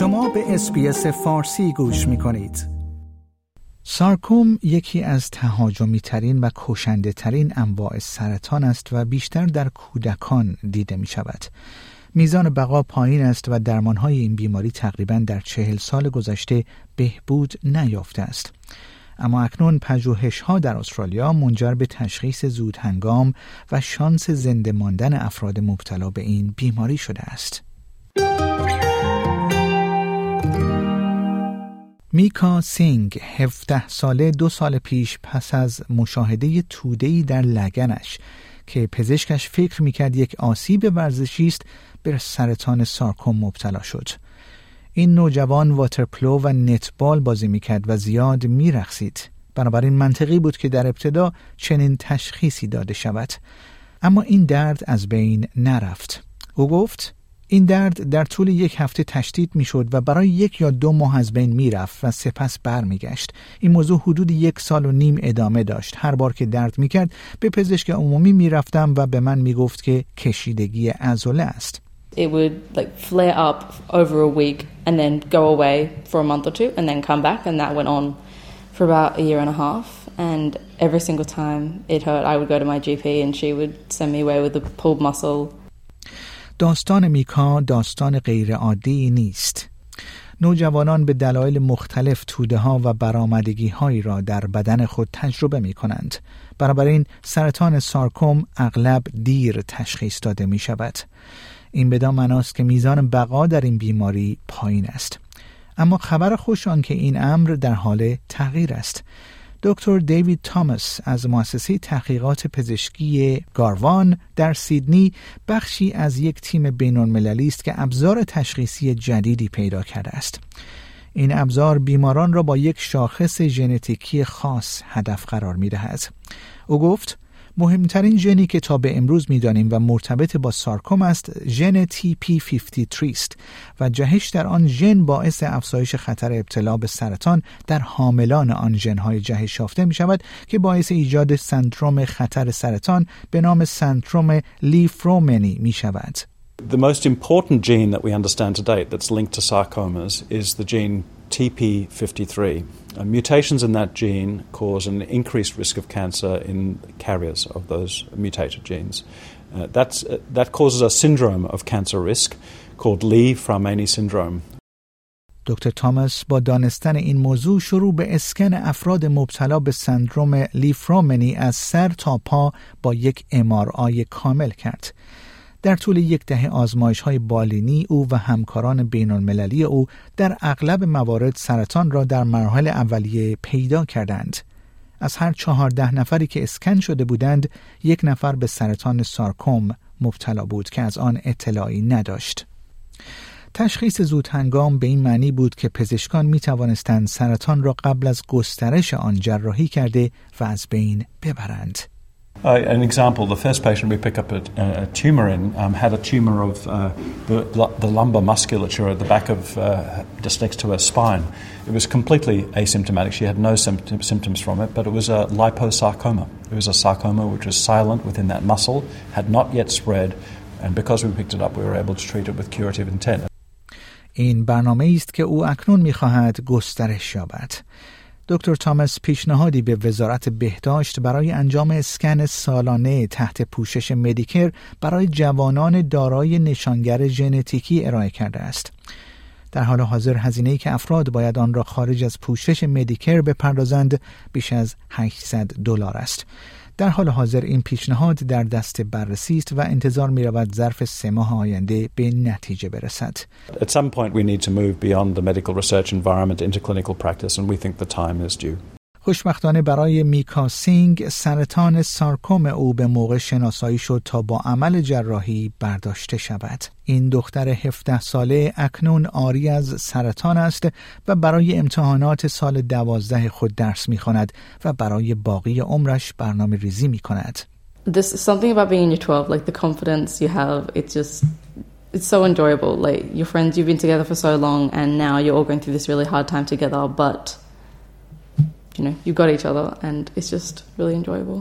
شما به SBS فارسی گوش می‌کنید. سارکوم یکی از تهاجمی ترین و کشنده ترین انواع سرطان است و بیشتر در کودکان دیده می شود. میزان بقا پایین است و درمانهای این بیماری تقریباً در 40 سال گذشته بهبود نیافته است. اما اکنون پژوهش‌ها در استرالیا منجر به تشخیص زود هنگام و شانس زنده ماندن افراد مبتلا به این بیماری شده است. میکا سینگ 17 ساله 2 سال پیش پس از مشاهده توده‌ای در لگنش که پزشکش فکر می‌کرد یک آسیب ورزشی است به سرطان سارکوم مبتلا شد. این نوجوان واترپلو و نتبال بازی می‌کرد و زیاد می‌رقصید. بنابراین منطقی بود که در ابتدا چنین تشخیصی داده شود. اما این درد از بین نرفت. او گفت این درد در طول 1 هفته تشدید می‌شد و برای 1 یا 2 ماه از بین می‌رفت و سپس برمیگشت. این موضوع حدود 1.5 سال ادامه داشت. هر بار که درد می‌کرد به پزشک عمومی می‌رفتم و به من می‌گفت که کشیدگی عضله است. It would flare up over a week and then go away for a month or two and then come back, and that went on for about 1.5 years, and every single time it hurt I would go to my GP and she would send me away with a pulled muscle. داستان میکا داستان غیر عادی نیست. نوجوانان به دلایل مختلف توده‌ها و برآمدگی‌هایی را در بدن خود تجربه می‌کنند. بنابراین سرطان سارکوم اغلب دیر تشخیص داده می‌شود. این بدان معناست که میزان بقا در این بیماری پایین است. اما خبر خوش آن که این امر در حال تغییر است. دکتر دیوید تامس از مؤسسه تحقیقات پزشکی گاروان در سیدنی بخشی از یک تیم بین‌المللی است که ابزار تشخیصی جدیدی پیدا کرده است. این ابزار بیماران را با یک شاخص ژنتیکی خاص هدف قرار می‌دهد. او گفت مهمترین ژنی که تا به امروز می‌دانیم و مرتبط با سارکوم است ژن TP53 است و جهش در آن ژن باعث افزایش خطر ابتلا به سرطان در حاملان آن ژن‌های جهش یافته می‌شود که باعث ایجاد سندروم خطر سرطان به نام سندروم لیفرومنی می‌شود. The most important gene that we understand to date that's linked to sarcomas is the gene TP53. And mutations in that gene cause an increased risk of cancer in carriers of those mutated genes. That causes a syndrome of cancer risk called Li-Fraumeni syndrome. دکتر تامس با دانستن این موضوع شروع به اسکن افراد مبتلا به سندروم لیفرومنی از سر تا پا با یک MRI کامل کرد. در طول 10 آزمایش‌های بالینی او و همکاران بین‌المللی او در اغلب موارد سرطان را در مراحل اولیه پیدا کردند. از هر 14 نفری که اسکن شده بودند، 1 نفر به سرطان سارکوم مبتلا بود که از آن اطلاعی نداشت. تشخیص زود هنگام به این معنی بود که پزشکان می توانستند سرطان را قبل از گسترش آن جراحی کرده و از بین ببرند. An example, the first patient we pick up a tumour in had a tumour of the lumbar musculature at the back of just next to her spine. It was completely asymptomatic. She had no symptoms from it, but it was a liposarcoma. It was a sarcoma which was silent within that muscle, had not yet spread, and because we picked it up, we were able to treat it with curative intent. این برنامه‌ای است که او اکنون می‌خواهد گسترش یابد. دکتر تامس پیشنهادی به وزارت بهداشت برای انجام اسکن سالانه تحت پوشش مدیکر برای جوانان دارای نشانگر ژنتیکی ارائه کرده است. در حال حاضر هزینه‌ای که افراد باید آن را خارج از پوشش مدیکر بپردازند بیش از $800 است. در حال حاضر این پیشنهاد در دست بررسی است و انتظار می‌رود ظرف 3 ماه آینده به نتیجه برسد. At some point we need to move beyond the medical research environment into clinical practice and we think the time is due. خوشبختانه برای میکا سینگ سرطان سارکوم او به موقع شناسایی شد تا با عمل جراحی برداشته شود. این دختر 17 ساله اکنون عاری از سرطان است و برای امتحانات سال 12 خود درس می‌خواند و برای باقی عمرش برنامه ریزی می‌کند. This is something about being in your 12, like the confidence you have, it's so enjoyable. Like your friends, you've been together for so long and now you're all going through this really hard time together, but you know, you've got each other and it's just really enjoyable.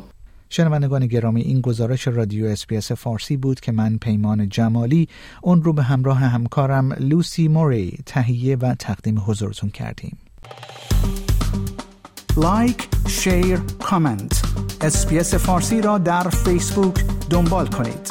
شنوندگان گرامی، این گزارش رادیو SBS فارسی بود که من پیمان جمالی اون رو به همراه همکارم لوسی موری تهیه و تقدیم حضورتون کردیم. لایک، شیر، کامنت. SBS فارسی را در فیسبوک دنبال کنید.